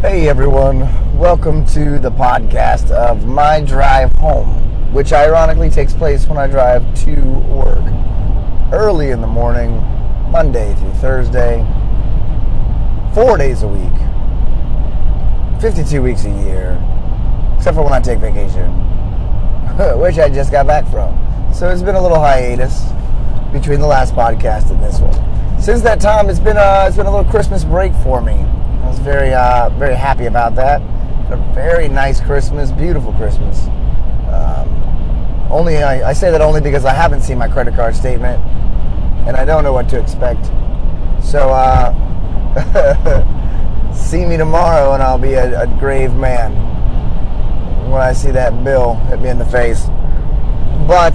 Hey everyone, welcome to the podcast of My Drive Home, which ironically takes place when I drive to work early in the morning, Monday through Thursday, 4 days a week, 52 weeks a year, except for when I take vacation, which I just got back from. So it's been a little hiatus between the last podcast and this one. Since that time, it's been a little Christmas break for me. I was very happy about that. Had a very nice Christmas, beautiful Christmas. I say that only because I haven't seen my credit card statement, and I don't know what to expect. So see me tomorrow, and I'll be a grave man when I see that bill hit me in the face. But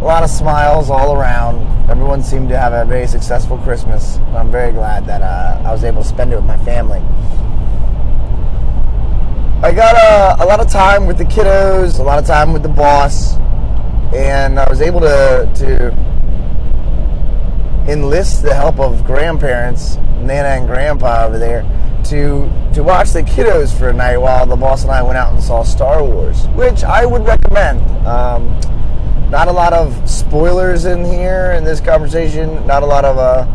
a lot of smiles all around. Everyone seemed to have a very successful Christmas. I'm very glad that I was able to spend it with my family. I got a lot of time with the kiddos, a lot of time with the boss, and I was able to enlist the help of grandparents, Nana and Grandpa over there, to watch the kiddos for a night while the boss and I went out and saw Star Wars, which I would recommend. Not a lot of spoilers in here in this conversation. Not a lot of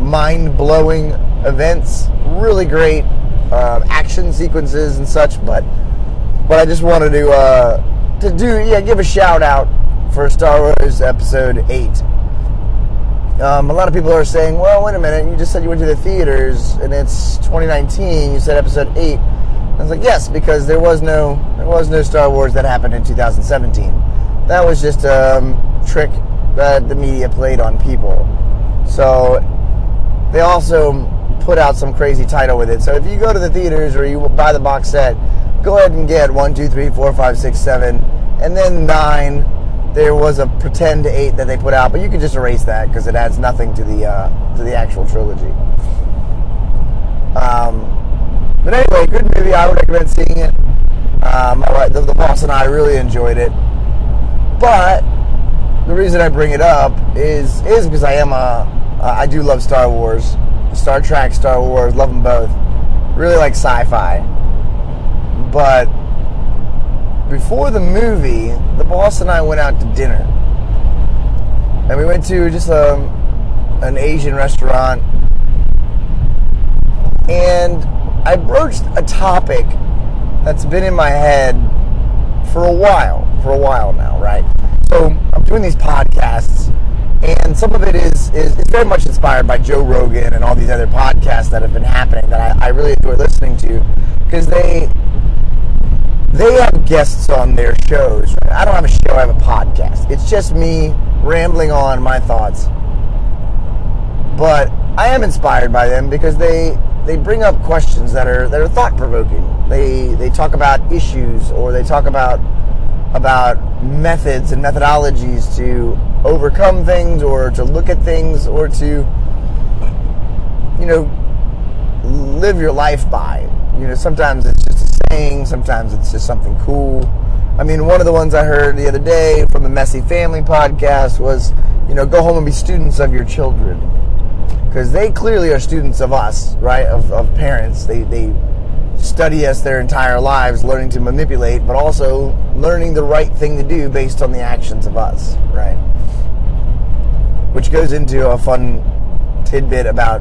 mind-blowing events. Really great action sequences and such. But I just wanted to give a shout out for Star Wars Episode 8. A lot of people are saying, "Well, wait a minute. You just said you went to the theaters, and it's 2019. You said Episode 8." I was like, "Yes, because there was no Star Wars that happened in 2017." That was just a trick that the media played on people. So they also put out some crazy title with it. So if you go to the theaters or you buy the box set, go ahead and get 1, 2, 3, 4, 5, 6, 7, and then 9. There was a pretend 8 that they put out, but you can just erase that because it adds nothing to the actual trilogy. But anyway, good movie. I would recommend seeing it. The boss and I really enjoyed it. But the reason I bring it up is because I do love Star Wars, Star Trek, Star Wars, love them both. Really like sci-fi. But before the movie, the boss and I went out to dinner, and we went to just an Asian restaurant, and I broached a topic that's been in my head for a while now, right? So I'm doing these podcasts, and some of it is it's very much inspired by Joe Rogan and all these other podcasts that have been happening that I really enjoy listening to, because they have guests on their shows. Right? I don't have a show, I have a podcast. It's just me rambling on my thoughts. But I am inspired by them because they bring up questions that are thought-provoking. They talk about issues, or they talk about methods and methodologies to overcome things, or to look at things, or to, live your life by. Sometimes it's just a saying, sometimes it's just something cool. I mean, one of the ones I heard the other day from the Messy Family podcast was, go home and be students of your children. Because they clearly are students of us, right, of parents. They study us their entire lives, learning to manipulate, but also learning the right thing to do based on the actions of us, right? Which goes into a fun tidbit about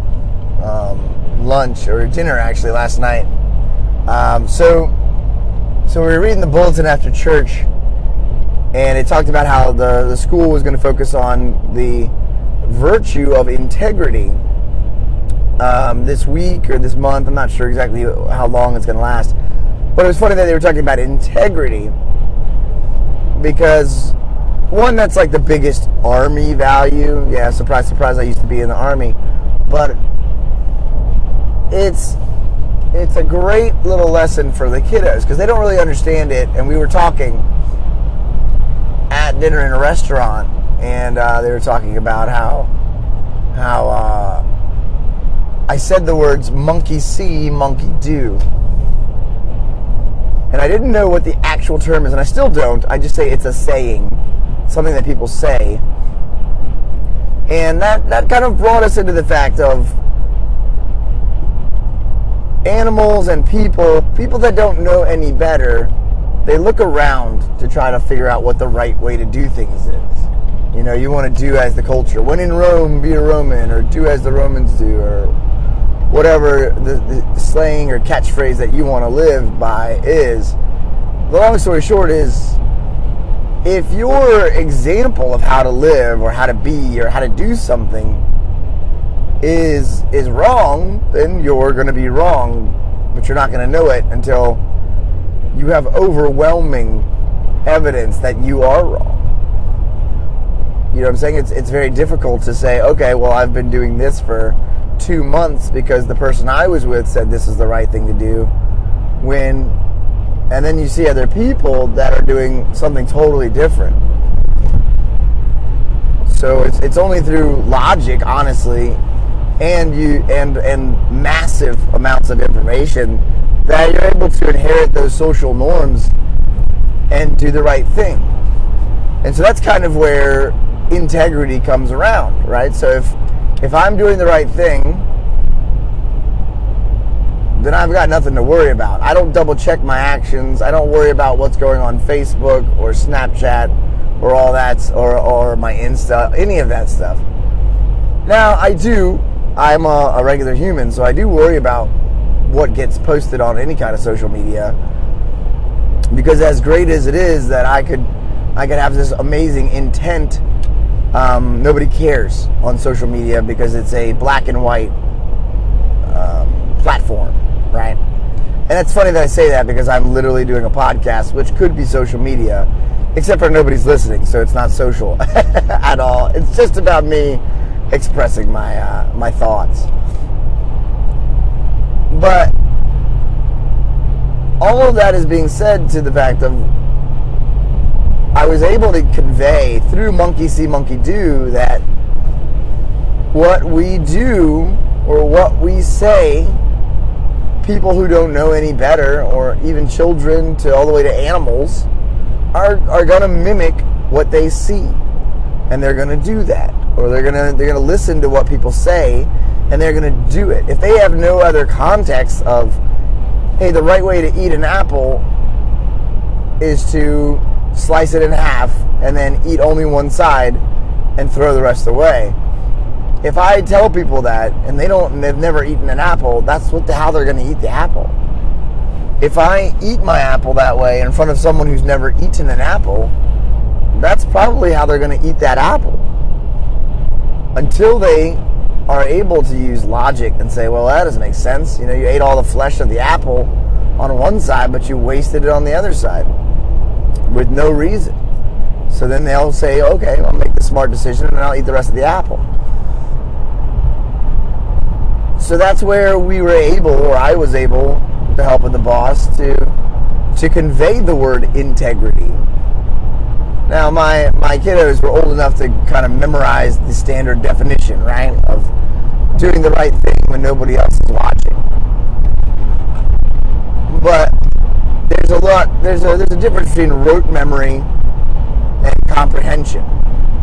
lunch or dinner, actually, last night. So we were reading the bulletin after church, and it talked about how the school was going to focus on the virtue of integrity this week or this month. I'm not sure exactly how long it's going to last. But it was funny that they were talking about integrity because, one, that's like the biggest army value. Yeah, surprise, surprise, I used to be in the army. But it's a great little lesson for the kiddos because they don't really understand it. And we were talking at dinner in a restaurant, and they were talking about how I said the words monkey see, monkey do. And I didn't know what the actual term is, and I still don't. I just say it's a saying, something that people say. And that kind of brought us into the fact of animals and people that don't know any better, they look around to try to figure out what the right way to do things is. You know, you want to do as the culture. When in Rome, be a Roman, or do as the Romans do, or whatever the slang or catchphrase that you want to live by is. The long story short is, if your example of how to live or how to be or how to do something is wrong, then you're going to be wrong, but you're not going to know it until you have overwhelming evidence that you are wrong. You know what I'm saying? It's very difficult to say, okay, well, I've been doing this for 2 months because the person I was with said this is the right thing to do, and then you see other people that are doing something totally different. So it's only through logic, honestly, and massive amounts of information that you're able to inherit those social norms and do the right thing. And so that's kind of where integrity comes around, right? So if I'm doing the right thing, then I've got nothing to worry about. I don't double check my actions. I don't worry about what's going on Facebook or Snapchat or all that, or my Insta, any of that stuff. Now, I'm a regular human, so I do worry about what gets posted on any kind of social media, because as great as it is that I could have this amazing intent, nobody cares on social media because it's a black and white platform, right? And it's funny that I say that because I'm literally doing a podcast, which could be social media, except for nobody's listening, so it's not social at all. It's just about me expressing my my thoughts. But all of that is being said to the fact of I was able to convey through Monkey See, Monkey Do that what we do or what we say, people who don't know any better, or even children to all the way to animals, are going to mimic what they see, and they're going to do that, or they're going to listen to what people say, and they're going to do it. If they have no other context of, hey, the right way to eat an apple is to slice it in half and then eat only one side and throw the rest away. If I tell people that and they've never eaten an apple, that's how they're going to eat the apple. If I eat my apple that way in front of someone who's never eaten an apple, that's probably how they're going to eat that apple. Until they are able to use logic and say, well, that doesn't make sense. You know, you ate all the flesh of the apple on one side, but you wasted it on the other side with no reason. So then they'll say, okay, I'll make the smart decision and I'll eat the rest of the apple. So that's where we were able, or I was able, with the help of the boss, to convey the word integrity. Now, my kiddos were old enough to kind of memorize the standard definition, right, of doing the right thing when nobody else is watching. But there's a difference between rote memory and comprehension,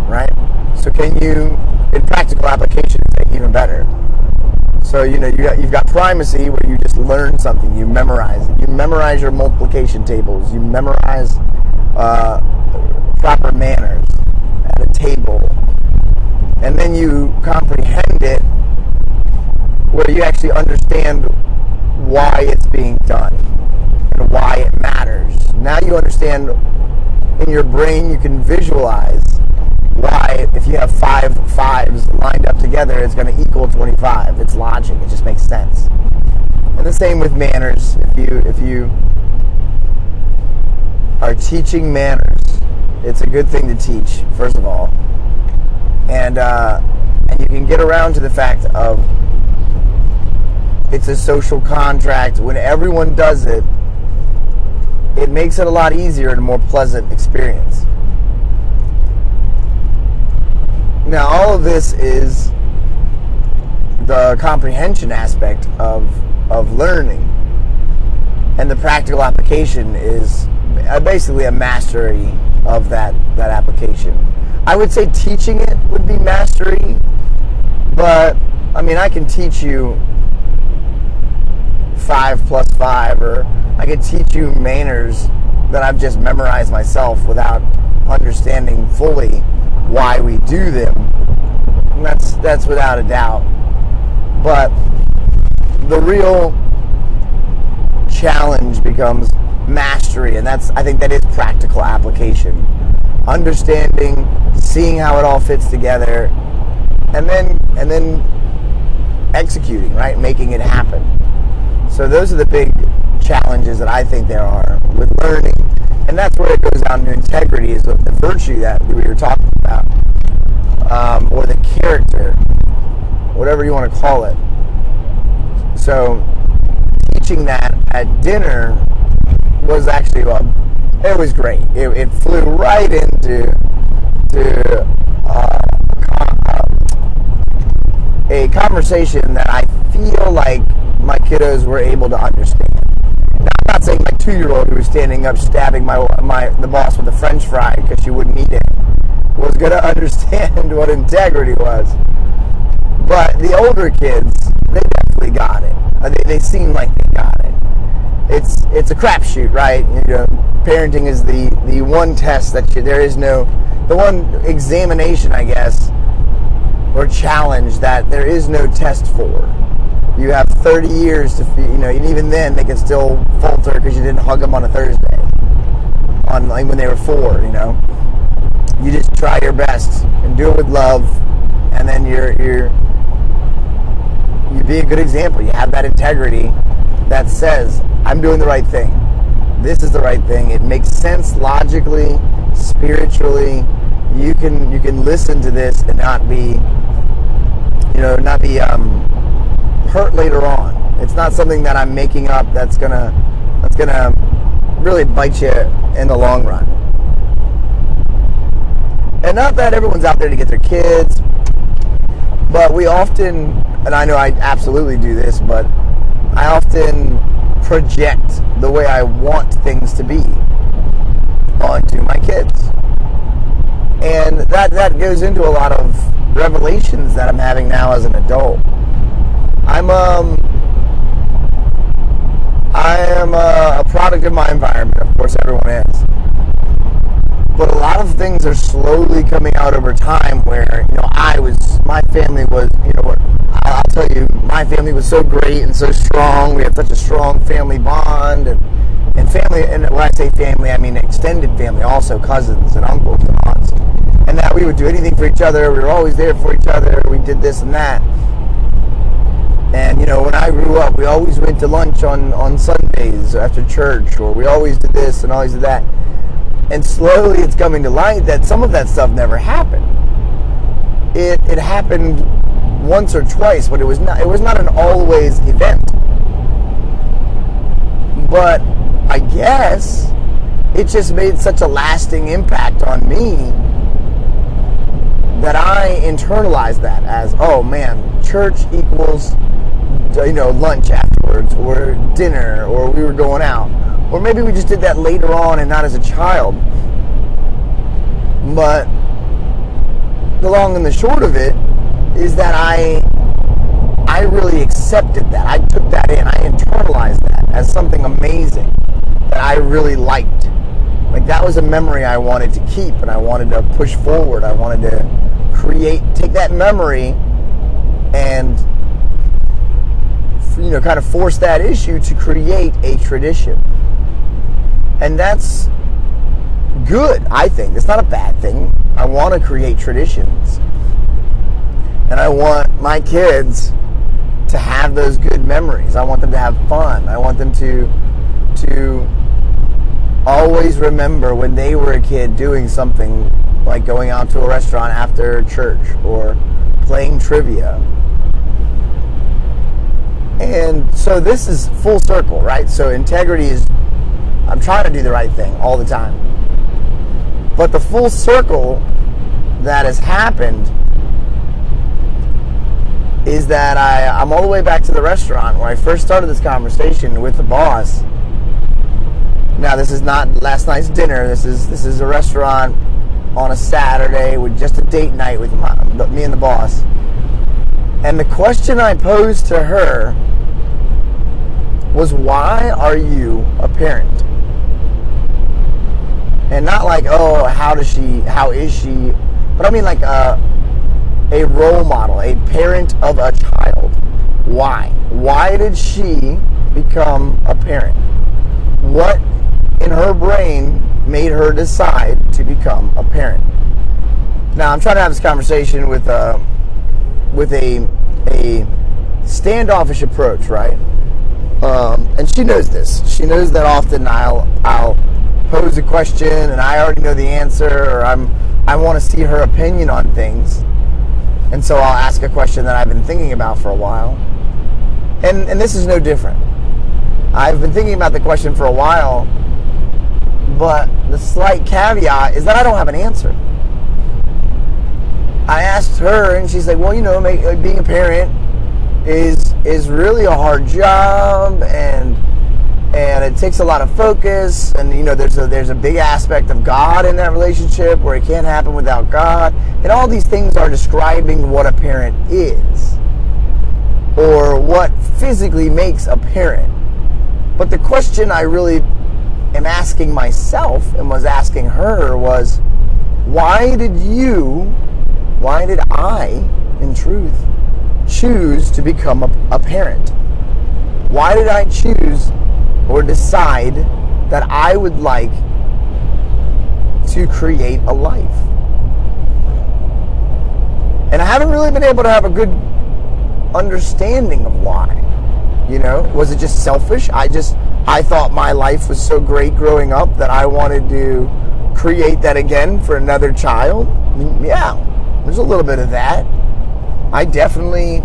right? So can you, in practical application, make even better? So, you know, you've got primacy, where you just learn something, you memorize it. You memorize your multiplication tables, you memorize proper manners at a table, and then you comprehend it, where you actually understand why it's being done and why it matters. Now you understand, in your brain you can visualize why, if you have 5 5s lined up together, it's going to equal 25. It's logic, it just makes sense. And the same with manners. If you are teaching manners, it's a good thing to teach, first of all, and you can get around to the fact of it's a social contract. When everyone does it, it makes it a lot easier and a more pleasant experience. Now, all of this is the comprehension aspect of learning, and the practical application is basically a mastery of that application. I would say teaching it would be mastery, but I mean, I can teach you 5 plus 5, or I could teach you manners that I've just memorized myself without understanding fully why we do them. And that's without a doubt. But the real challenge becomes mastery, and that's, I think that is practical application. Understanding, seeing how it all fits together, and then executing, right? Making it happen. So those are the big challenges that I think there are with learning. And that's where it goes down to integrity, is with the virtue that we were talking about, or the character, whatever you want to call it. So teaching that at dinner was actually, well, it was great. It flew right into a conversation that I feel like my kiddos were able to understand. Now, I'm not saying my 2-year-old who was standing up stabbing the boss with a French fry because she wouldn't eat it was going to understand what integrity was. But the older kids, they definitely got it. They seem like they got it. It's a crapshoot, right? You know, parenting is the one test that there is no, the one examination, I guess, or challenge that there is no test for. You have 30 years to, and even then they can still falter because you didn't hug them on a Thursday, on like when they were 4. You just try your best and do it with love, and then you be a good example. You have that integrity that says, I'm doing the right thing. This is the right thing. It makes sense logically, spiritually. You can listen to this and not be hurt later on. It's not something that I'm making up that's gonna really bite you in the long run. And not that everyone's out there to get their kids, but we often, and I know I absolutely do this, but I often project the way I want things to be onto my kids. And that goes into a lot of revelations that I'm having now as an adult. I am a product of my environment, of course everyone is. But a lot of things are slowly coming out over time where, I'll tell you, my family was so great and so strong. We had such a strong family bond and family, and when I say family, I mean extended family, also cousins and uncles and aunts. And that we would do anything for each other. We were always there for each other. We did this and that. And, when I grew up, we always went to lunch on Sundays after church, or we always did this and always did that. And slowly it's coming to light that some of that stuff never happened. It happened once or twice, but it was not an always event. But I guess it just made such a lasting impact on me that I internalized that as, oh man, church equals lunch afterwards, or dinner, or we were going out. Or maybe we just did that later on and not as a child. But the long and the short of it is that I really accepted that. I took that in. I internalized that as something amazing that I really liked. Like, that was a memory I wanted to keep, and I wanted to push forward. I wanted to take that memory and kind of force that issue to create a tradition. And that's good, I think. It's not a bad thing. I want to create traditions. And I want my kids to have those good memories. I want them to have fun. I want them to always remember when they were a kid doing something like going out to a restaurant after church or playing trivia. And so this is full circle, right? So integrity is, I'm trying to do the right thing all the time. But the full circle that has happened is that I'm all the way back to the restaurant where I first started this conversation with the boss. Now, this is not last night's dinner. This is a restaurant on a Saturday with just a date night with me and the boss. And the question I posed to her was, why are you a parent? And not like, oh, how is she? But I mean like a role model, a parent of a child. Why? Why did she become a parent? What in her brain made her decide to become a parent? Now, I'm trying to have this conversation with a standoffish approach, right? And she knows this. She knows that often I'll pose a question and I already know the answer, or I want to see her opinion on things. And so I'll ask a question that I've been thinking about for a while. And this is no different. I've been thinking about the question for a while, but the slight caveat is that I don't have an answer. I asked her, and she's like, well, you know, being a parent is really a hard job, and it takes a lot of focus, and, you know, there's a big aspect of God in that relationship where it can't happen without God. And all these things are describing what a parent is, or what physically makes a parent. But the question I really am asking myself, and was asking her, was, why did I, in truth, choose to become a parent? Why did I choose or decide that I would like to create a life? And I haven't really been able to have a good understanding of why. You know, was it just selfish? I thought my life was so great growing up that I wanted to create that again for another child. I mean, yeah, there's a little bit of that. I definitely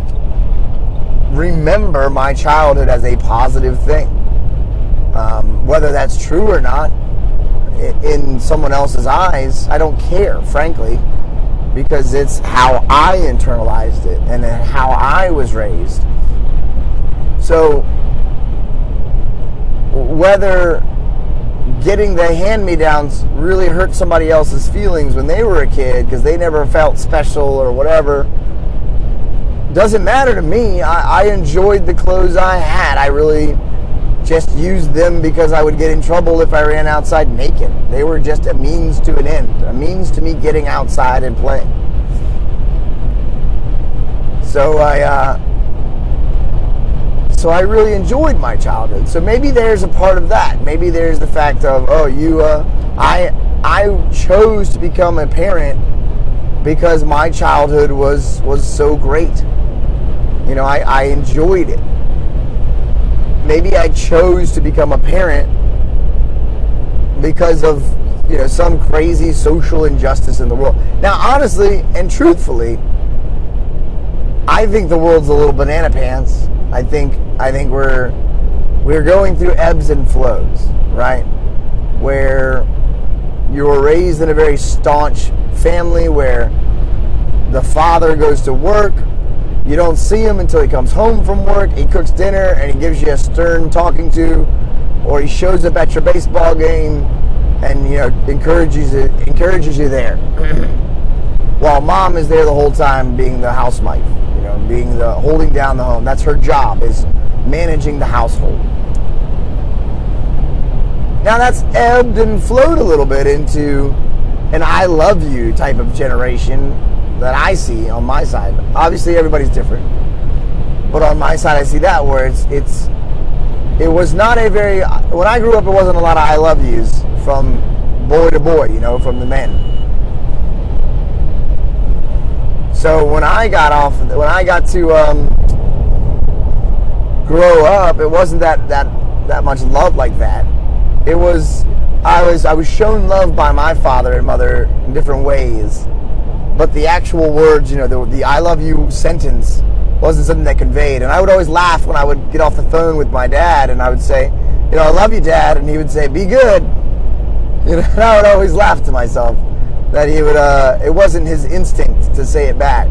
remember my childhood as a positive thing. Whether that's true or not, in someone else's eyes, I don't care, frankly, because it's how I internalized it and how I was raised. So whether getting the hand-me-downs really hurt somebody else's feelings when they were a kid because they never felt special or whatever, doesn't matter to me. I enjoyed the clothes I had. I really just used them because I would get in trouble if I ran outside naked. They were just a means to an end, a means to me getting outside and playing. So I really enjoyed my childhood. So maybe there's a part of that. Maybe there's the fact of, oh, I chose to become a parent because my childhood was so great. You know, I enjoyed it. Maybe I chose to become a parent because of, you know, some crazy social injustice in the world. Now, honestly and truthfully, I think the world's a little banana pants. I think we're going through ebbs and flows, right? Where you were raised in a very staunch family where the father goes to work, you don't see him until he comes home from work, he cooks dinner, and he gives you a stern talking to, or he shows up at your baseball game and, you know, encourages you there. While mom is there the whole time being the housewife. Being the holding down the home. That's her job, is managing the household. Now that's ebbed and flowed a little bit into an I love you type of generation that I see on my side. Obviously everybody's different, but on my side I see that where it was not a very, when I grew up, it wasn't a lot of I love yous from boy to boy, you know, from the men. So when I got to grow up, it wasn't that much love like that. It was, I was shown love by my father and mother in different ways, but the actual words, you know, the I love you sentence wasn't something that conveyed. And I would always laugh when I would get off the phone with my dad, and I would say, you know, I love you, Dad, and he would say, be good. You know, and I would always laugh to myself that he would, it wasn't his instinct to say it back,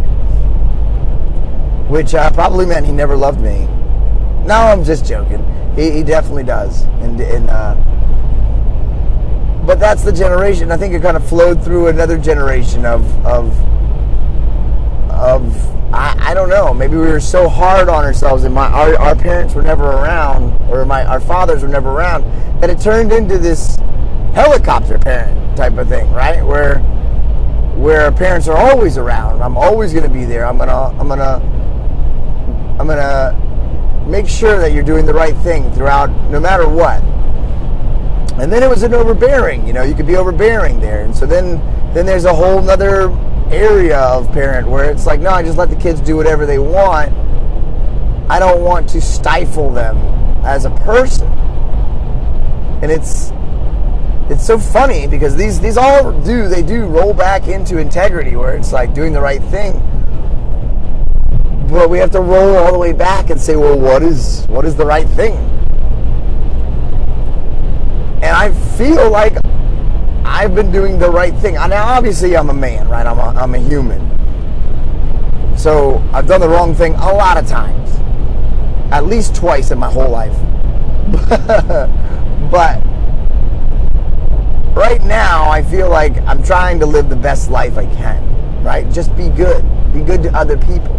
which probably meant he never loved me. No, I'm just joking. He definitely does. But that's the generation. I think it kind of flowed through another generation of I don't know. Maybe we were so hard on ourselves, and our parents were never around, or our fathers were never around, that it turned into this helicopter parent type of thing, right? Where parents are always around. I'm always going to be there. I'm gonna make sure that you're doing the right thing throughout, no matter what. And then it was an overbearing. You know, you could be overbearing there, and so then there's a whole nother area of parent where it's like, no, I just let the kids do whatever they want. I don't want to stifle them as a person. And it's so funny because these all do roll back into integrity, where it's like doing the right thing. But we have to roll all the way back and say, well, what is the right thing? And I feel like I've been doing the right thing. Now, obviously, I'm a man, right? I'm a human. So I've done the wrong thing a lot of times, at least twice in my whole life. But right now, I feel like I'm trying to live the best life I can, right? Just be good. Be good to other people.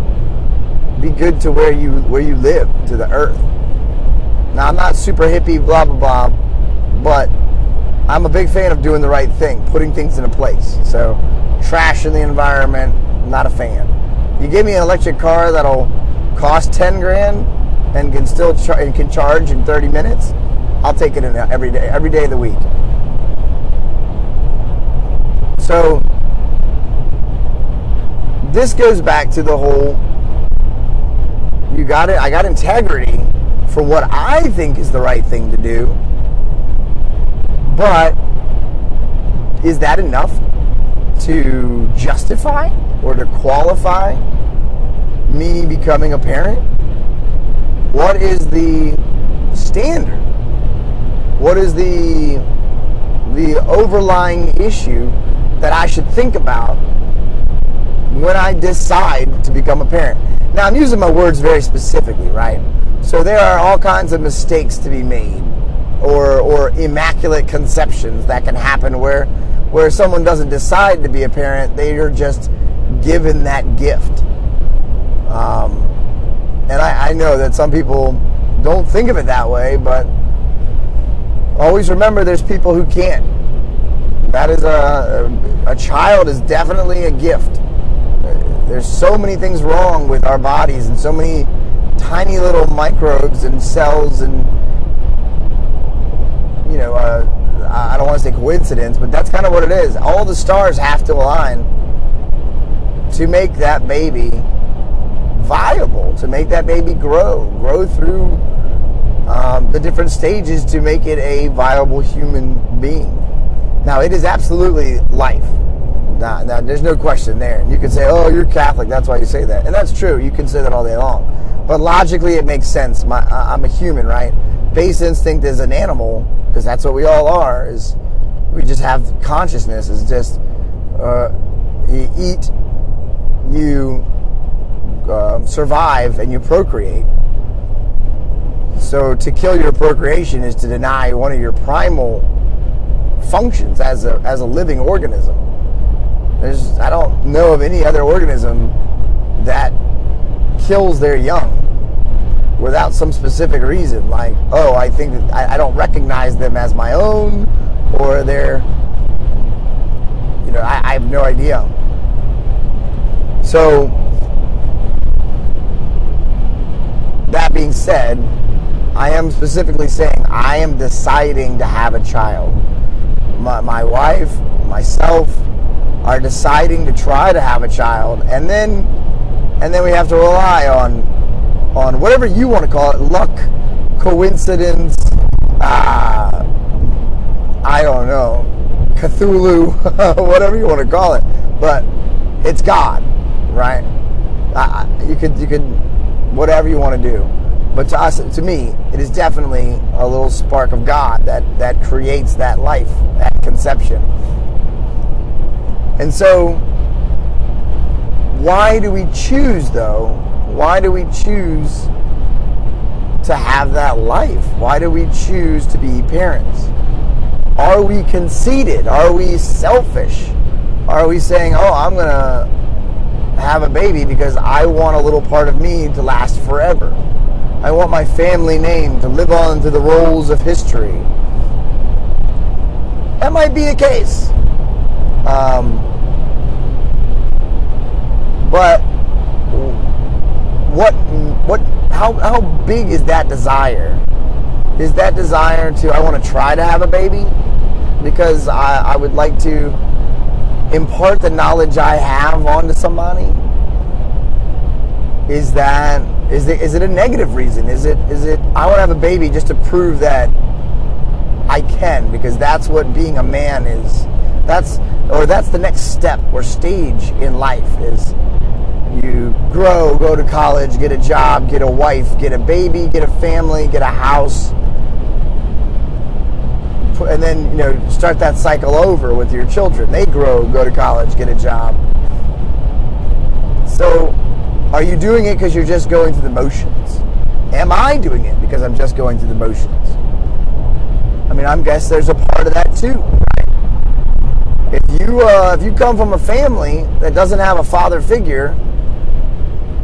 Be good to where you live, to the earth. Now, I'm not super hippie, blah, blah, blah, but I'm a big fan of doing the right thing, putting things into place. So, trash in the environment, not a fan. You give me an electric car that'll cost 10 grand and can still charge in 30 minutes, I'll take it in every day of the week. So, this goes back to the whole, you got it. I got integrity for what I think is the right thing to do. But is that enough to justify or to qualify me becoming a parent? What is the standard? What is the overlying issue that I should think about when I decide to become a parent? Now, I'm using my words very specifically, right? So there are all kinds of mistakes to be made, or immaculate conceptions that can happen where someone doesn't decide to be a parent, they are just given that gift. And I know that some people don't think of it that way, but always remember there's people who can't. That is a child is definitely a gift. There's so many things wrong with our bodies and so many tiny little microbes and cells and, you know, I don't want to say coincidence, but that's kind of what it is. All the stars have to align to make that baby viable, to make that baby grow through the different stages to make it a viable human being. Now, it is absolutely life. Nah, there's no question there. You can say, oh, you're Catholic, that's why you say that. And that's true. You can say that all day long. But logically, it makes sense. I'm a human, right? Base instinct is an animal, because that's what we all are, is we just have consciousness. It's just you eat, you survive, and you procreate. So to kill your procreation is to deny one of your primal functions as a living organism. I don't know of any other organism that kills their young without some specific reason, like, oh, I think that I don't recognize them as my own, or they're, you know, I have no idea. So, that being said, I am specifically saying I am deciding to have a child. My wife, myself, are deciding to try to have a child, and then we have to rely on whatever you want to call it, luck, coincidence, I don't know, Cthulhu, whatever you want to call it, but it's God, right? You could whatever you want to do, but to us, to me, it is definitely a little spark of God that creates that life, that conception. And so, why do we choose, though? Why do we choose to have that life? Why do we choose to be parents? Are we conceited? Are we selfish? Are we saying, oh, I'm going to have a baby because I want a little part of me to last forever. I want my family name to live on to the rolls of history. That might be the case. But how big is that desire? Is that desire to, I want to try to have a baby because I would like to impart the knowledge I have onto somebody? Is it a negative reason? Is it I want to have a baby just to prove that I can, because that's what being a man is. That's the next step or stage in life is you grow, go to college, get a job, get a wife, get a baby, get a family, get a house. And then, you know, start that cycle over with your children. They grow, go to college, get a job. So, are you doing it because you're just going through the motions? Am I doing it because I'm just going through the motions? I mean, I guess there's a part of that too. Right? If you come from a family that doesn't have a father figure,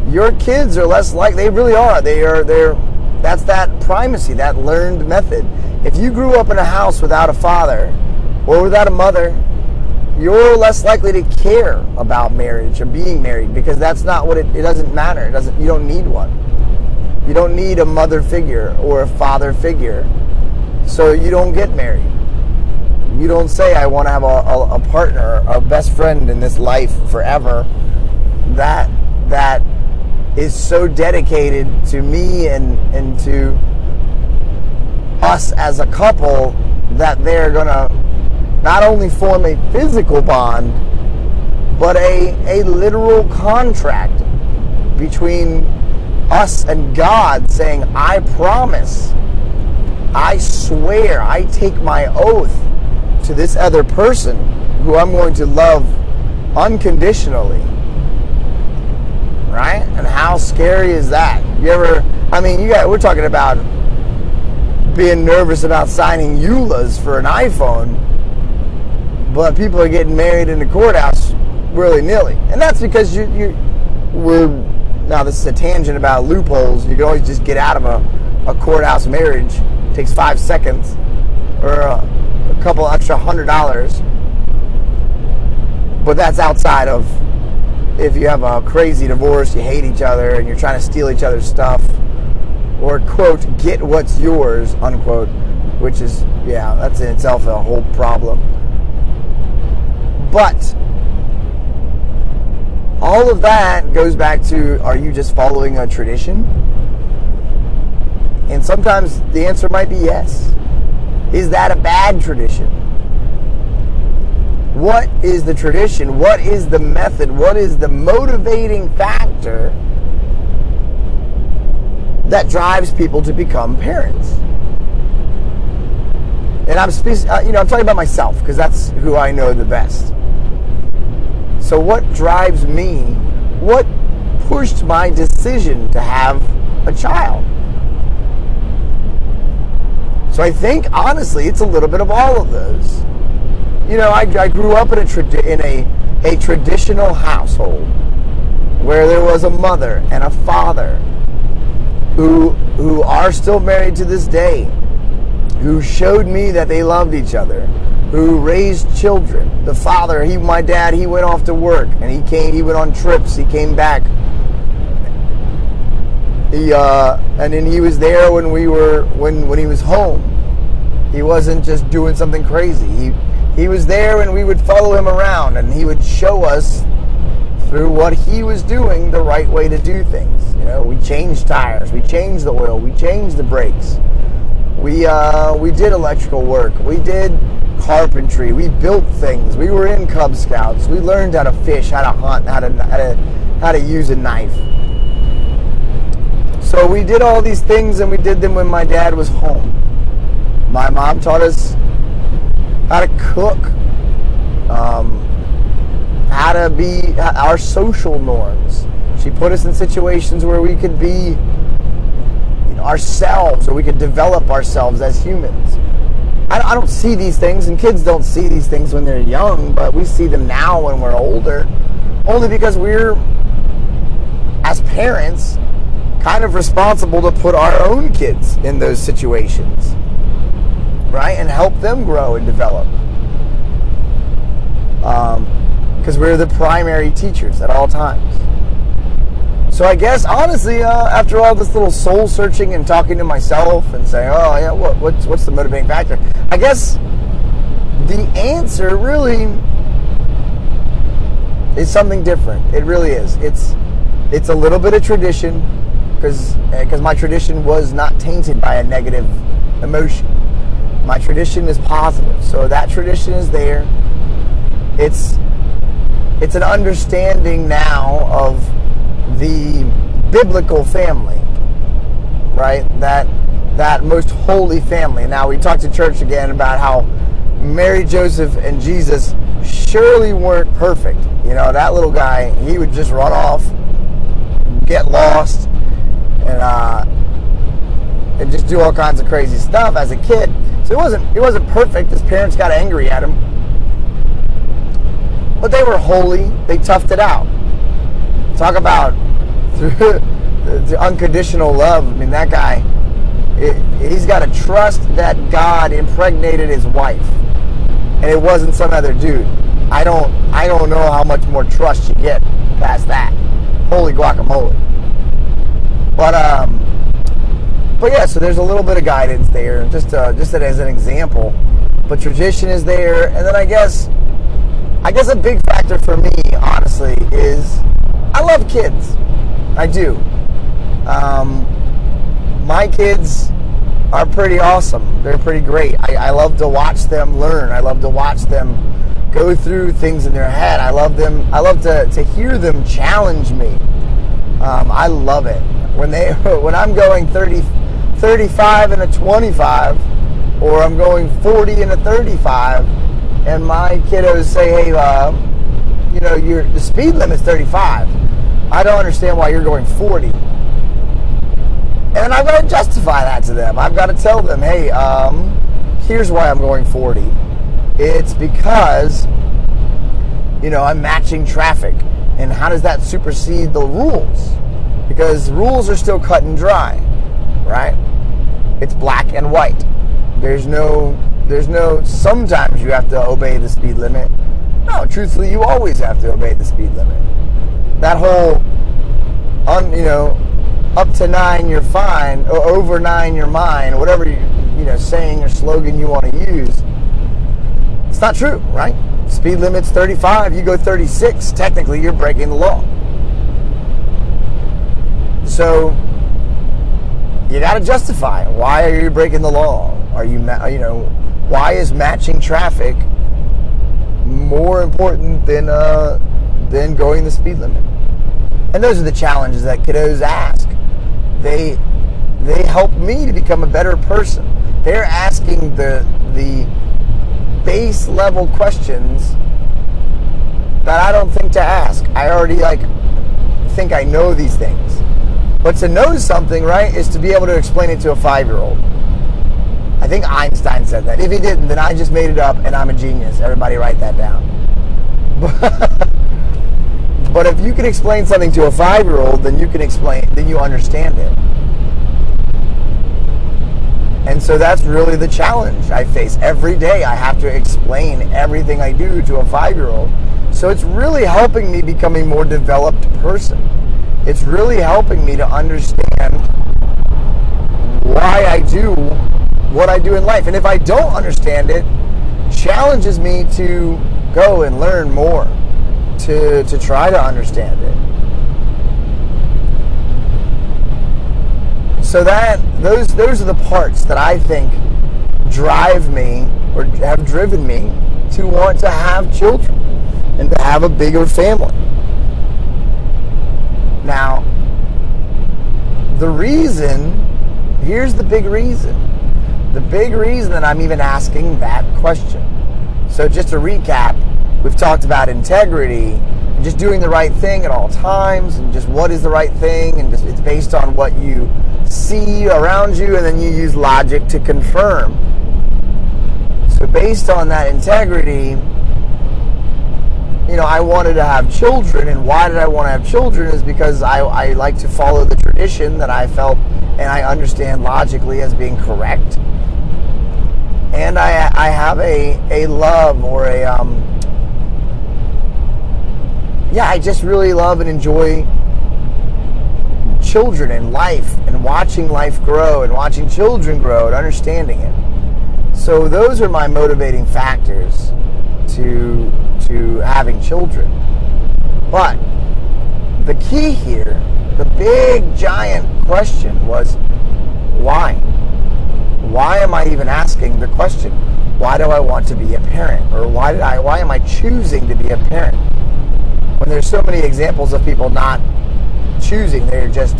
your kids are less like they really are. That's that primacy, that learned method. If you grew up in a house without a father or without a mother, you're less likely to care about marriage or being married, because that's not what it doesn't matter. You don't need one. You don't need a mother figure or a father figure. So you don't get married. You don't say, I want to have a partner, a best friend in this life forever. That is so dedicated to me and to us as a couple that they're going to not only form a physical bond, but a literal contract between us and God saying, I promise, I swear, I take my oath to this other person who I'm going to love unconditionally. Right? And how scary is that? We're talking about being nervous about signing EULAs for an iPhone, but people are getting married in the courthouse willy-nilly. And that's because now this is a tangent about loopholes. You can always just get out of a courthouse marriage. It takes 5 seconds or a couple extra $100. But that's outside of if you have a crazy divorce, you hate each other, and you're trying to steal each other's stuff. Or, quote, get what's yours, unquote, which is, yeah, that's in itself a whole problem. But all of that goes back to, are you just following a tradition? And sometimes the answer might be yes. Is that a bad tradition? What is the tradition? What is the method? What is the motivating factor that drives people to become parents? And I'm talking about myself because that's who I know the best. So what drives me? What pushed my decision to have a child? So I think honestly, it's a little bit of all of those. You know, I grew up in a traditional household where there was a mother and a father who are still married to this day, who showed me that they loved each other, who raised children. The father, my dad, he went off to work, and he went on trips, he came back. And then he was there when he was home. He wasn't just doing something crazy. He was there, and we would follow him around, and he would show us through what he was doing the right way to do things. You know, we changed tires, we changed the oil, we changed the brakes, we did electrical work, we did carpentry, we built things, we were in Cub Scouts, we learned how to fish, how to hunt, how to use a knife. So we did all these things, and we did them when my dad was home. My mom taught us how to cook, how to be our social norms. She put us in situations where we could be ourselves, or we could develop ourselves as humans. I don't see these things, and kids don't see these things when they're young, but we see them now when we're older, only because we're as parents, kind of responsible to put our own kids in those situations, right? And help them grow and develop. Because we're the primary teachers at all times. So I guess, honestly, after all this little soul searching and talking to myself and saying, oh, yeah, what's the motivating factor? I guess the answer really is something different. It really is. It's a little bit of tradition, because my tradition was not tainted by a negative emotion. My tradition is positive, so that tradition is there. It's an understanding now of the biblical family, right? That most holy family. Now, we talked to church again about how Mary, Joseph, and Jesus surely weren't perfect. You know, that little guy, he would just run off, get lost, and just do all kinds of crazy stuff as a kid. So it wasn't perfect. His parents got angry at him. But they were holy. They toughed it out. Talk about the unconditional love. I mean, that guy, he's got to trust that God impregnated his wife, and it wasn't some other dude. I don't know how much more trust you get past that. Holy guacamole. But yeah, so there's a little bit of guidance there, just as an example. But tradition is there, and then I guess a big factor for me, honestly, is I love kids. I do. My kids are pretty awesome. They're pretty great. I love to watch them learn. I love to watch them go through things in their head. I love to hear them challenge me. I love it. When I'm going 30, 35 and a 25, or I'm going 40 and a 35, and my kiddos say, hey, you know, the speed limit's 35. I don't understand why you're going 40. And I've got to justify that to them. I've got to tell them, hey, here's why I'm going 40. It's because, you know, I'm matching traffic. And how does that supersede the rules? Because rules are still cut and dry, right? It's black and white. There's no, sometimes you have to obey the speed limit. No, truthfully, you always have to obey the speed limit. That whole, up to 9 you're fine, or over 9 you're mine, whatever you saying or slogan you want to use, it's not true, right? Speed limit's 35, you go 36, technically you're breaking the law. So, you got to justify why are you breaking the law? Why is matching traffic more important than going the speed limit? And those are the challenges that kiddos ask. They help me to become a better person. They're asking the base level questions that I don't think to ask. I already think I know these things. But to know something, right, is to be able to explain it to a 5-year-old. I think Einstein said that. If he didn't, then I just made it up and I'm a genius. Everybody write that down. But if you can explain something to a 5-year-old, then you understand it. And so that's really the challenge I face. Every day I have to explain everything I do to a 5-year-old. So it's really helping me become a more developed person. It's really helping me to understand why I do what I do in life. And if I don't understand it, challenges me to go and learn more, to try to understand it. So that those are the parts that I think drive me, or have driven me, to want to have children and to have a bigger family. Now, here's the big reason. The big reason that I'm even asking that question. So just to recap, we've talked about integrity, and just doing the right thing at all times, and just what is the right thing, and just it's based on what you see around you, and then you use logic to confirm. So based on that integrity, you know, I wanted to have children, and why did I want to have children is because I like to follow the tradition that I felt and I understand logically as being correct. And I have a love or a, yeah, I just really love and enjoy children and life and watching life grow and watching children grow and understanding it. So those are my motivating factors to having children. But the key here, the big giant question was why? Why am I even asking the question? Why do I want to be a parent? Or why am I choosing to be a parent? When there's so many examples of people not choosing, they're just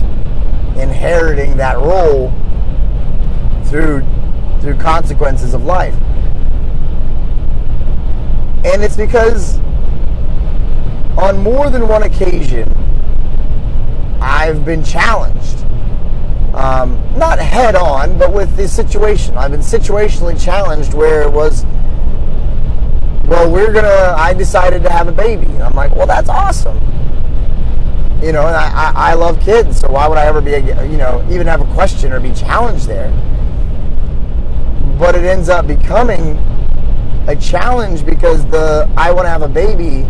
inheriting that role through consequences of life. And it's because on more than one occasion, I've been challenged. Not head on, but with the situation. I've been situationally challenged where it was, well, I decided to have a baby. And I'm like, well, that's awesome. You know, and I love kids, so why would I ever be, you know, even have a question or be challenged there? But it ends up becoming a challenge because the I want to have a baby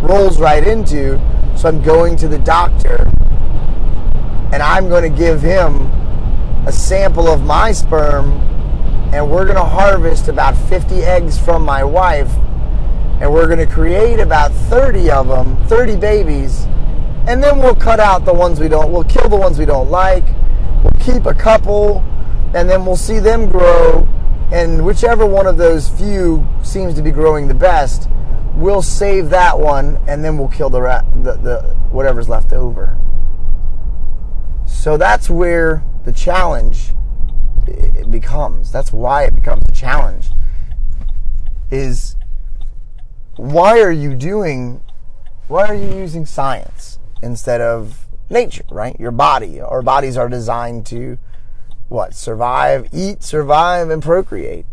rolls right into, so I'm going to the doctor and I'm going to give him a sample of my sperm and we're going to harvest about 50 eggs from my wife and we're going to create about 30 of them, 30 babies, and then we'll cut out the ones we don't, we'll kill the ones we don't like, we'll keep a couple, and then we'll see them grow, and whichever one of those few seems to be growing the best, we'll save that one, and then we'll kill the whatever's left over. So that's where the challenge it becomes. That's why it becomes a challenge. Is why are you using science instead of nature, right? Your body. Our bodies are designed to what? Survive, eat, survive, and procreate.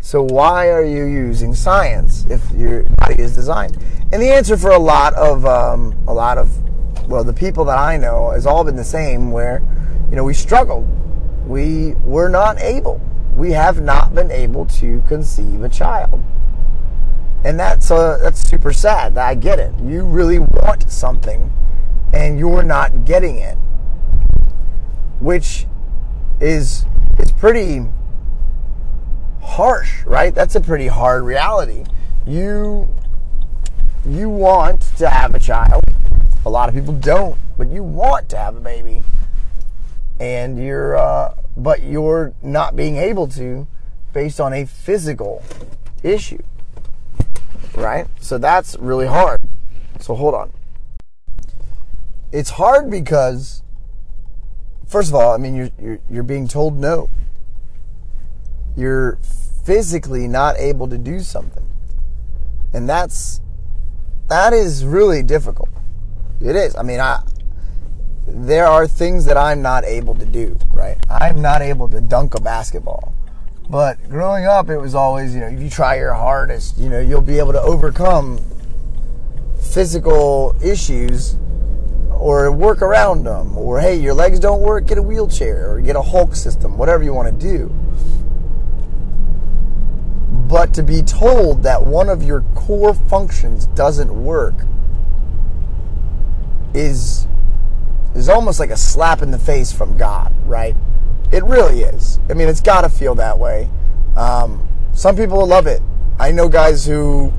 So why are you using science if your body is designed? And the answer for a lot of the people that I know has all been the same, where, you know, we struggled. We were not able. We have not been able to conceive a child. And that's super sad. I get it. You really want something and you're not getting it, which is pretty harsh, right? That's a pretty hard reality. You want to have a child. A lot of people don't, but you want to have a baby, and you're not being able to, based on a physical issue, right? So that's really hard. So hold on. It's hard because, first of all, I mean, you're being told no. You're physically not able to do something, and that is really difficult. It is. I mean, there are things that I'm not able to do, right? I'm not able to dunk a basketball. But growing up, it was always, you know, if you try your hardest, you know, you'll be able to overcome physical issues or work around them. Or, hey, your legs don't work, get a wheelchair or get a Hulk system, whatever you want to do. But to be told that one of your core functions doesn't work is almost like a slap in the face from God, right? It really is. I mean, it's got to feel that way. Some people will love it. I know guys who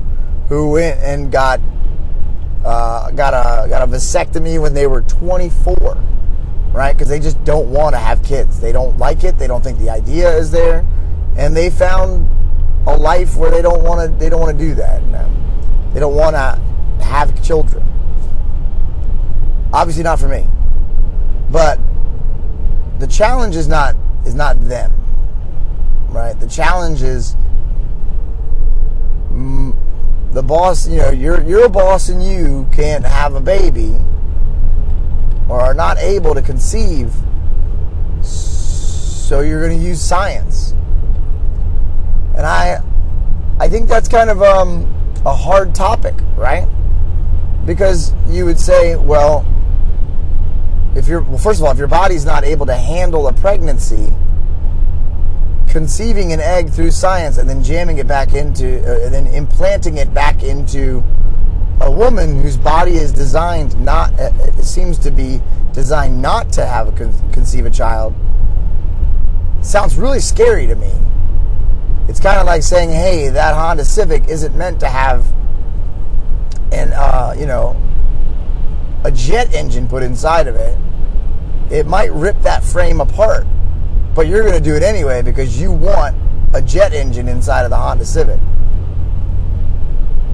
went and got a vasectomy when they were 24, right? Because they just don't want to have kids. They don't like it. They don't think the idea is there, and they found a life where they don't want to. They don't want to do that. They don't want to have children. Obviously not for me, but the challenge is not them, right? The challenge is the boss. You know, your boss and you can't have a baby or are not able to conceive, so you're going to use science. And I think that's kind of a hard topic, right? Because you would say, well, first of all, if your body's not able to handle a pregnancy, conceiving an egg through science and then jamming it back into, and then implanting it back into a woman whose body is designed not, it seems to be designed not to have conceive a child, sounds really scary to me. It's kind of like saying, hey, that Honda Civic isn't meant to have a jet engine put inside of it. It might rip that frame apart, but you're going to do it anyway because you want a jet engine inside of the Honda Civic.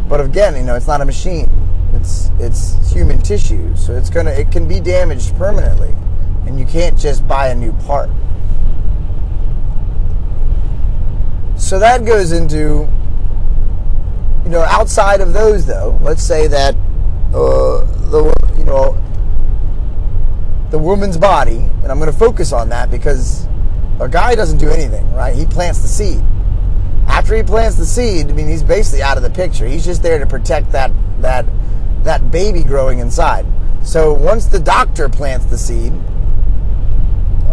But again, it's not a machine. It's human tissue, so it can be damaged permanently, and you can't just buy a new part. So that goes into, outside of those though, let's say that the woman's body, and I'm going to focus on that because a guy doesn't do anything, right? He plants the seed. After he plants the seed, he's basically out of the picture. He's just there to protect that baby growing inside. So once the doctor plants the seed,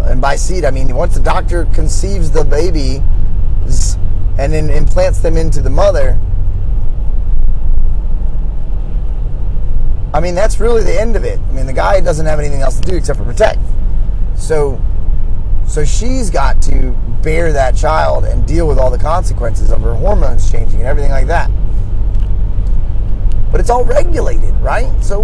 and by seed I mean once the doctor conceives the baby and then implants them into the mother, that's really the end of it. The guy doesn't have anything else to do except for protect. So she's got to bear that child and deal with all the consequences of her hormones changing and everything like that. But it's all regulated, right? So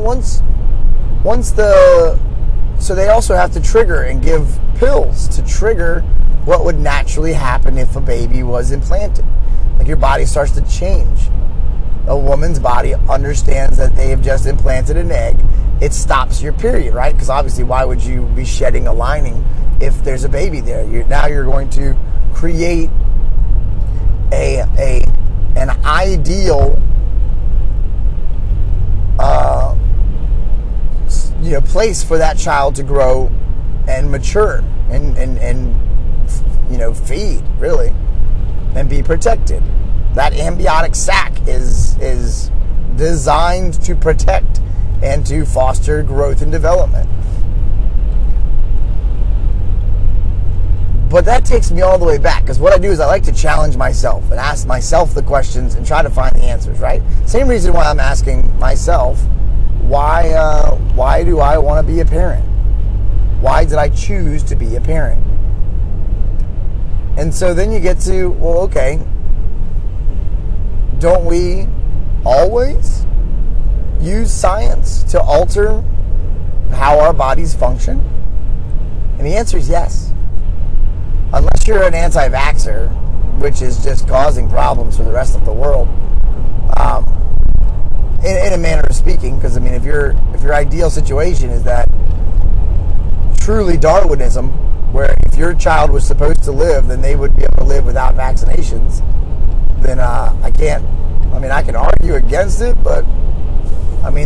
so they also have to trigger and give pills to trigger what would naturally happen if a baby was implanted. Like your body starts to change. A woman's body understands that they have just implanted an egg. It stops your period, right? Because obviously, why would you be shedding a lining if there's a baby there? Now you're going to create an ideal place for that child to grow and mature and feed, really, and be protected. That amniotic sac is designed to protect and to foster growth and development. But that takes me all the way back, because what I do is I like to challenge myself and ask myself the questions and try to find the answers, right? Same reason why I'm asking myself, why do I want to be a parent? Why did I choose to be a parent? And so then you get to, well, okay, don't we always use science to alter how our bodies function? And the answer is yes. Unless you're an anti-vaxxer, which is just causing problems for the rest of the world, in a manner of speaking, because if your ideal situation is that truly Darwinism, where if your child was supposed to live, then they would be able to live without vaccinations, then I can argue against it, but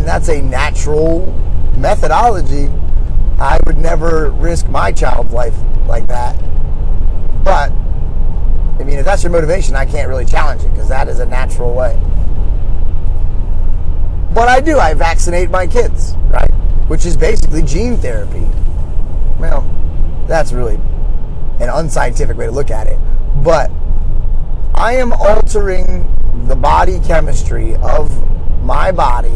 that's a natural methodology. I would never risk my child's life like that. But if that's your motivation, I can't really challenge it, because that is a natural way. But I vaccinate my kids, right? Which is basically gene therapy. Well, that's really an unscientific way to look at it, but I am altering the body chemistry of my body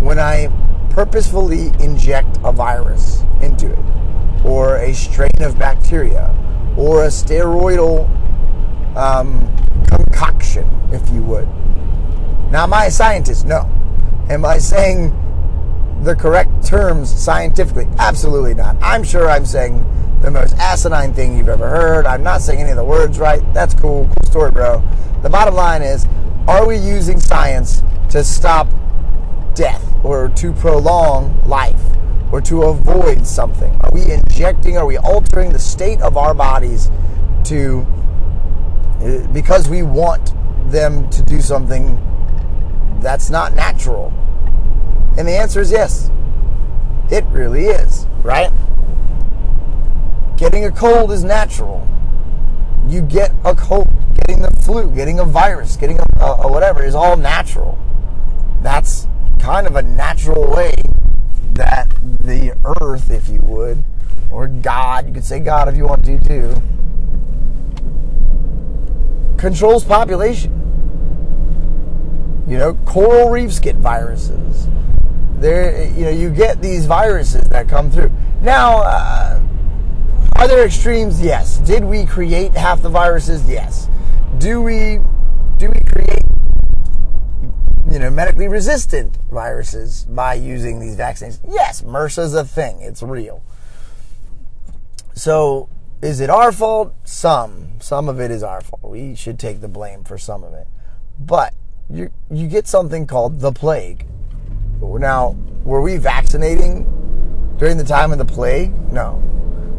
when I purposefully inject a virus into it, or a strain of bacteria, or a steroidal concoction, if you would. Now, am I a scientist? No. Am I saying the correct terms scientifically? Absolutely not. I'm sure I'm saying the most asinine thing you've ever heard. I'm not saying any of the words right. That's cool. Cool story, bro. The bottom line is, are we using science to stop death, or to prolong life, or to avoid something? Are we injecting, are we altering the state of our bodies because we want them to do something that's not natural? And the answer is yes. It really is, right? Getting a cold is natural. You get a cold. Getting the flu, getting a virus, getting a whatever is all natural. that's kind of a natural way that the earth, if you would, or God, you could say God if you want to too, controls population. You know, coral reefs get viruses. There, you know, you get these viruses that come through. Now, are there extremes? Yes. Did we create half the viruses? Yes. Do we create, you know, medically resistant viruses by using these vaccines? Yes, MRSA is a thing. It's real. So, is it our fault? Some of it is our fault. We should take the blame for some of it. But you get something called the plague. Now, were we vaccinating during the time of the plague? No.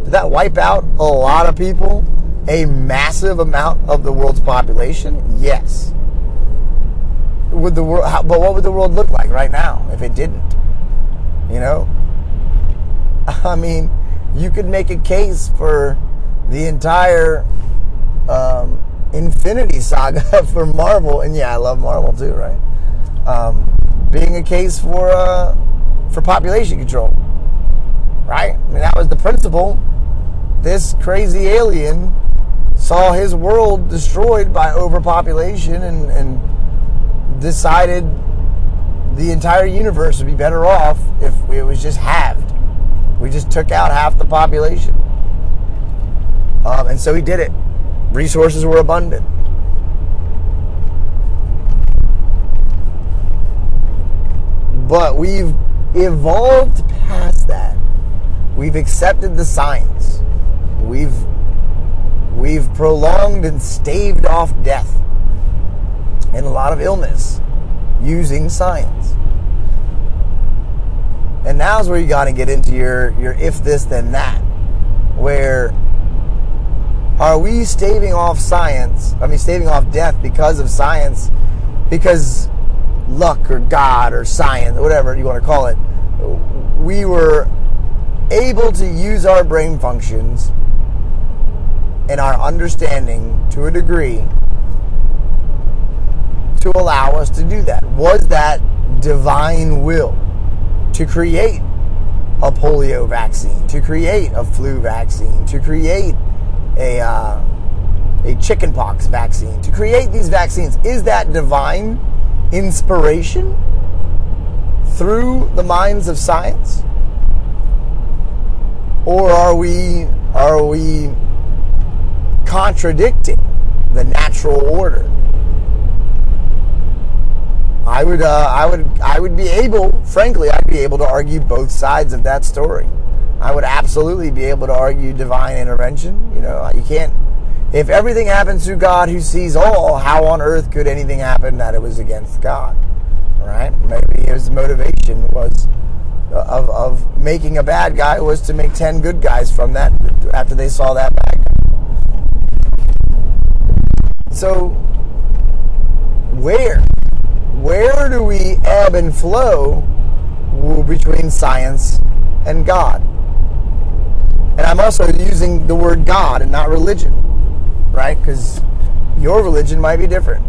Did that wipe out a lot of people? A massive amount of the world's population? Yes. Would the world? But what would the world look like right now if it didn't? You know? I mean, you could make a case for the entire Infinity Saga for Marvel, and yeah, I love Marvel too, right? Being a case for population control, right? I mean, that was the principle. This crazy alien saw his world destroyed by overpopulation and decided the entire universe would be better off if it was just halved. We just took out half the population. And so he did it. Resources were abundant. But we've evolved past that. We've accepted the science. We've prolonged and staved off death and a lot of illness using science. And now's where you got to get into your if this then that, where are we staving off science? I mean, staving off death because of science, because luck or God or science, whatever you want to call it, we were able to use our brain functions and our understanding to a degree to allow us to do that. Was that divine will to create a polio vaccine, to create a flu vaccine, to create a chickenpox vaccine, to create these vaccines? Is that divine inspiration through the minds of science? Or are we contradicting the natural order? I would be able, frankly, I'd be able to argue both sides of that story. I would absolutely be able to argue divine intervention. You know, you can't, if everything happens through God who sees all, how on earth could anything happen that it was against God, right? Maybe his motivation was of making a bad guy was to make 10 good guys from that after they saw that bad guy. So, where do we ebb and flow between science and God? And I'm also using the word God and not religion, right? Because your religion might be different.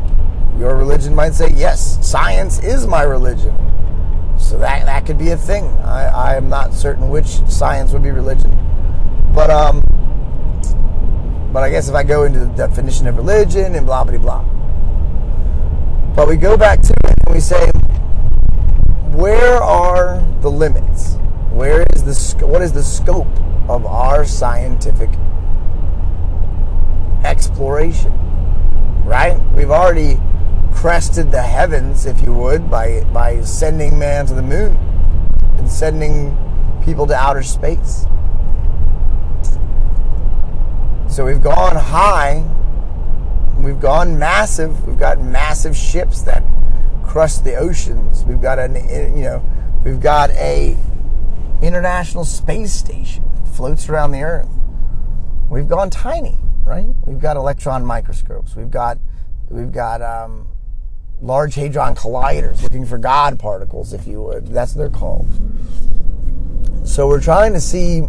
Your religion might say, yes, science is my religion. So that could be a thing. I am not certain which science would be religion. But I guess if I go into the definition of religion and blah, blah, blah. But we go back to it and we say, where are the limits? Where is the what is the scope of our scientific exploration? Right? We've already crested the heavens, if you would, by sending man to the moon and sending people to outer space. So we've gone high. We've gone massive. We've got massive ships that crust the oceans. We've got a International Space Station that floats around the Earth. We've gone tiny, right? We've got electron microscopes. We've got large hadron colliders looking for God particles, if you would. That's what they're called. So we're trying to see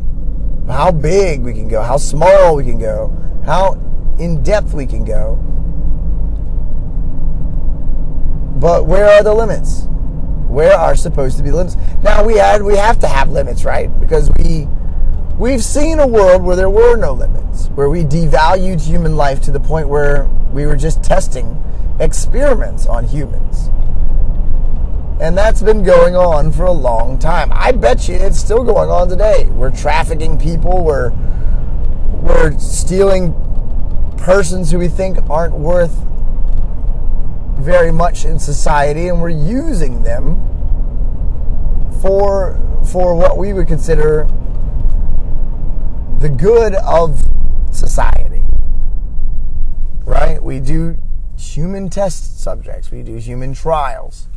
how big we can go, how small we can go, how in depth we can go. But where are the limits? Where are supposed to be limits? Now we have to have limits, right? Because we've seen a world where there were no limits, where we devalued human life to the point where we were just testing experiments on humans. And that's been going on for a long time. I bet you it's still going on today. We're trafficking people, we're stealing persons who we think aren't worth very much in society, and we're using them for what we would consider the good of society, right? We do human test subjects. We do human trials.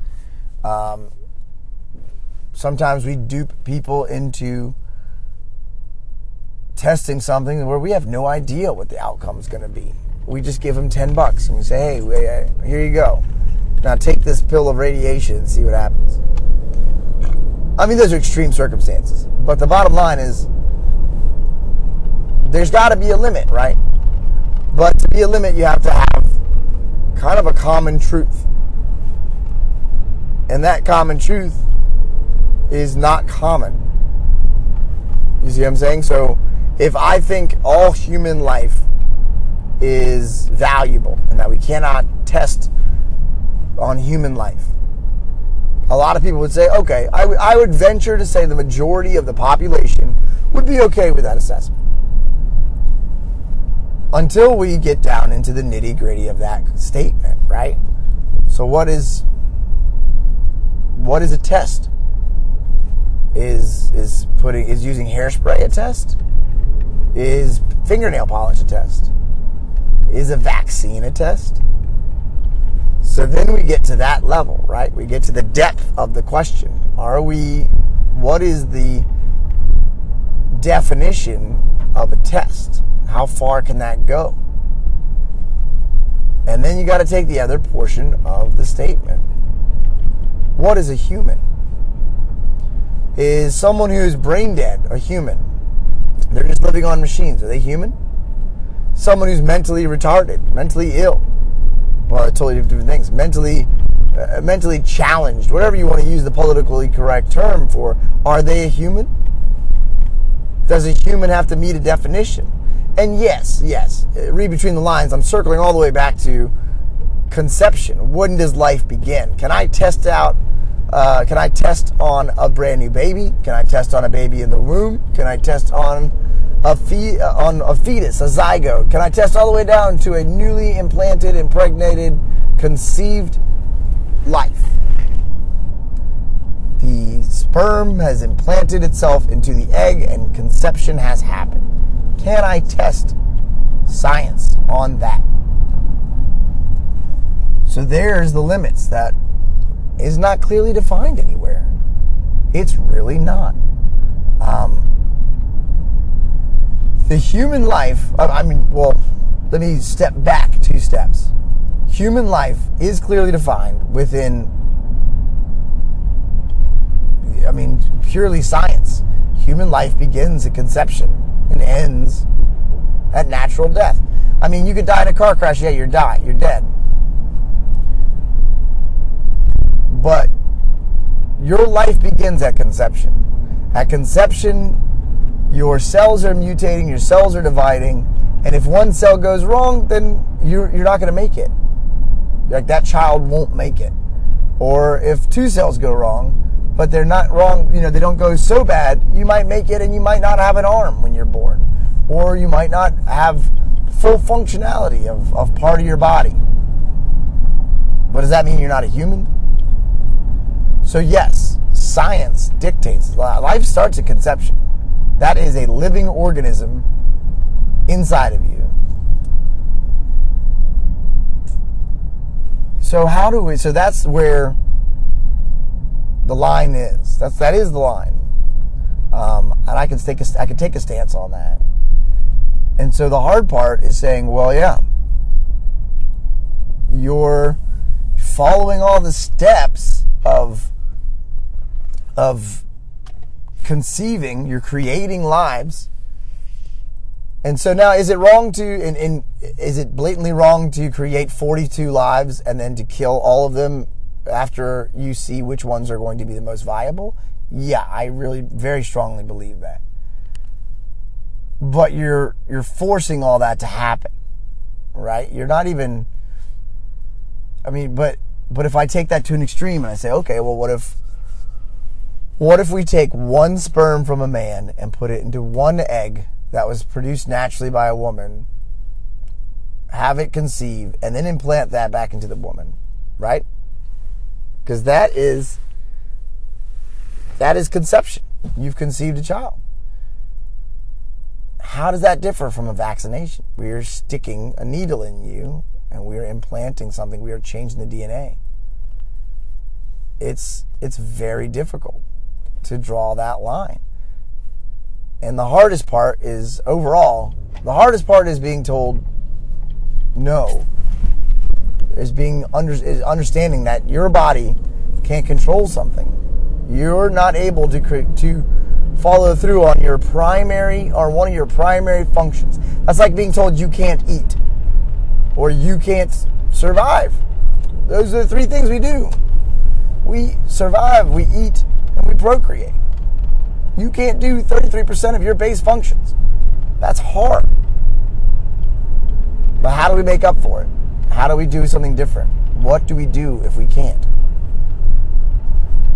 Sometimes we dupe people into testing something where we have no idea what the outcome is going to be. We just give them $10 and we say, hey, here you go. Now take this pill of radiation and see what happens. I mean, those are extreme circumstances. But the bottom line is, there's got to be a limit, right? But to be a limit, you have to have kind of a common truth. And that common truth is not common. You see what I'm saying? So if I think all human life is valuable and that we cannot test on human life, a lot of people would say, okay, I would venture to say the majority of the population would be okay with that assessment. Until we get down into the nitty-gritty of that statement, right? So what is a test? Is using hairspray a test? Is fingernail polish a test? Is a vaccine a test? So then we get to that level, right? We get to the depth of the question. What is the definition of a test? How far can that go? And then you got to take the other portion of the statement. What is a human? Is someone who's brain dead a human? They're just living on machines. Are they human? Someone who's mentally retarded, mentally ill. Well, totally different things. Mentally challenged, whatever you want to use the politically correct term for. Are they a human? Does a human have to meet a definition? And yes, read between the lines. I'm circling all the way back to conception. When does life begin? Can I test out? Can I test on a brand new baby? Can I test on a baby in the womb? Can I test on a fetus, a zygote? Can I test all the way down to a newly implanted, impregnated, conceived life? The sperm has implanted itself into the egg and conception has happened. Can I test science on that? So there's the limits that is not clearly defined anywhere. It's really not. The human life, let me step back 2 steps. Human life is clearly defined within, purely science. Human life begins at conception and ends at natural death. I mean, you could die in a car crash, yeah, you're dead. But your life begins at conception. At conception, your cells are mutating, your cells are dividing, and if one cell goes wrong, then you're not going to make it. Like, that child won't make it. Or if 2 cells go wrong, but they're not wrong, they don't go so bad, you might make it and you might not have an arm when you're born. Or you might not have full functionality of part of your body. But does that mean you're not a human? So yes, science dictates. Life starts at conception. That is a living organism inside of you. So that's where the line is. That is the line. And I can take a stance on that. And so the hard part is saying, well, yeah, you're following all the steps of conceiving, you're creating lives. And so now, is it wrong is it blatantly wrong to create 42 lives and then to kill all of them after you see which ones are going to be the most viable. Yeah, I really very strongly believe that. But you're forcing all that to happen, right? You're not even, I mean, but if I take that to an extreme and I say, okay, well, what if we take one sperm from a man and put it into one egg that was produced naturally by a woman, have it conceived, and then implant that back into the woman, right? Because that is conception. You've conceived a child. How does that differ from a vaccination? We are sticking a needle in you, and we are implanting something. We are changing the DNA. It's very difficult to draw that line. And the hardest part is being told no. Is understanding that your body can't control something. You're not able to follow through on your primary or one of your primary functions. That's like being told you can't eat or you can't survive. Those are the three things we do. We survive, we eat, and we procreate. You can't do 33% of your base functions. That's hard. But how do we make up for it? How do we do something different? What do we do if we can't?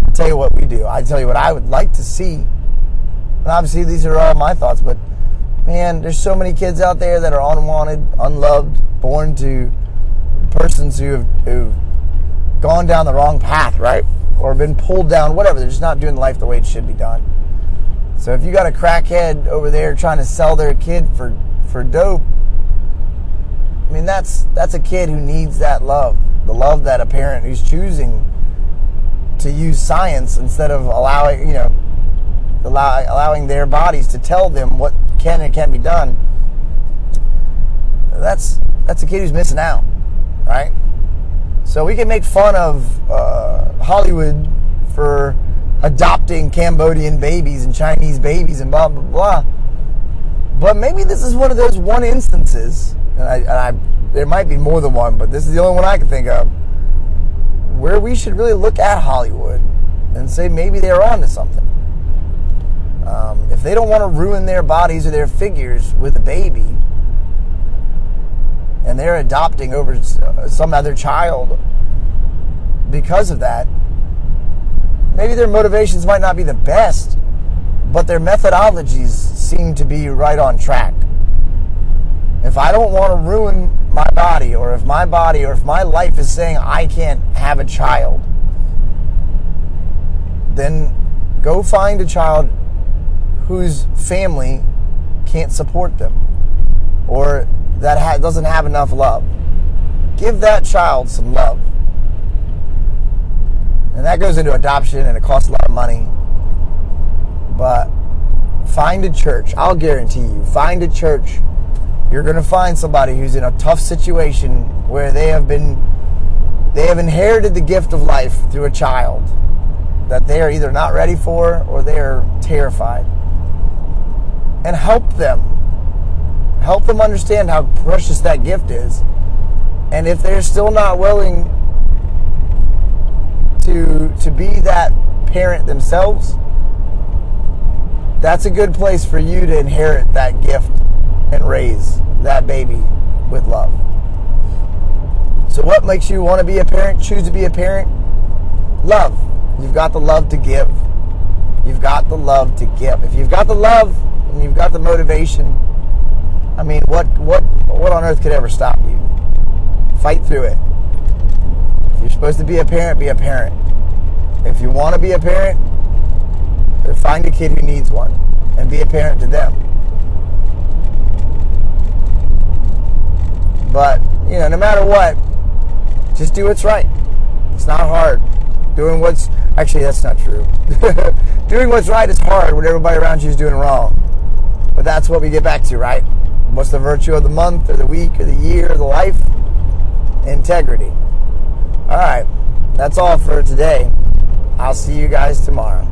I'll tell you what we do. I'll tell you what I would like to see. And obviously these are all my thoughts, but man, there's so many kids out there that are unwanted, unloved, born to persons who've gone down the wrong path, right? Or been pulled down, whatever. They're just not doing life the way it should be done. So if you got a crackhead over there trying to sell their kid for dope, I mean, that's a kid who needs that love. The love that a parent who's choosing to use science instead of allowing their bodies to tell them what can and can't be done. That's a kid who's missing out, right? So we can make fun of Hollywood for adopting Cambodian babies and Chinese babies and blah, blah, blah. But maybe this is one of those one instances, and there might be more than one, but this is the only one I can think of, where we should really look at Hollywood and say maybe they're onto something. If they don't want to ruin their bodies or their figures with a baby, and they're adopting over some other child because of that, maybe their motivations might not be the best, but their methodologies seem to be right on track. If I don't want to ruin my body, or if my body or if my life is saying I can't have a child, then go find a child whose family can't support them or that doesn't have enough love. Give that child some love. And that goes into adoption, and it costs a lot of money. But find a church. I'll guarantee you, find a church. You're going to find somebody who's in a tough situation where they have inherited the gift of life through a child that they are either not ready for or they are terrified. And help them. Help them understand how precious that gift is. And if they're still not willing to be that parent themselves, that's a good place for you to inherit that gift and raise that baby with love. So what makes you want to be a parent, choose to be a parent? Love. You've got the love to give. You've got the love to give. If you've got the love and you've got the motivation, I mean, what on earth could ever stop you? Fight through it. If you're supposed to be a parent, be a parent. If you want to be a parent, find a kid who needs one and be a parent to them. But, you know, no matter what, just do what's right. It's not hard. Actually, that's not true. Doing what's right is hard when everybody around you is doing wrong. But that's what we get back to, right? What's the virtue of the month or the week or the year or the life? Integrity. All right. That's all for today. I'll see you guys tomorrow.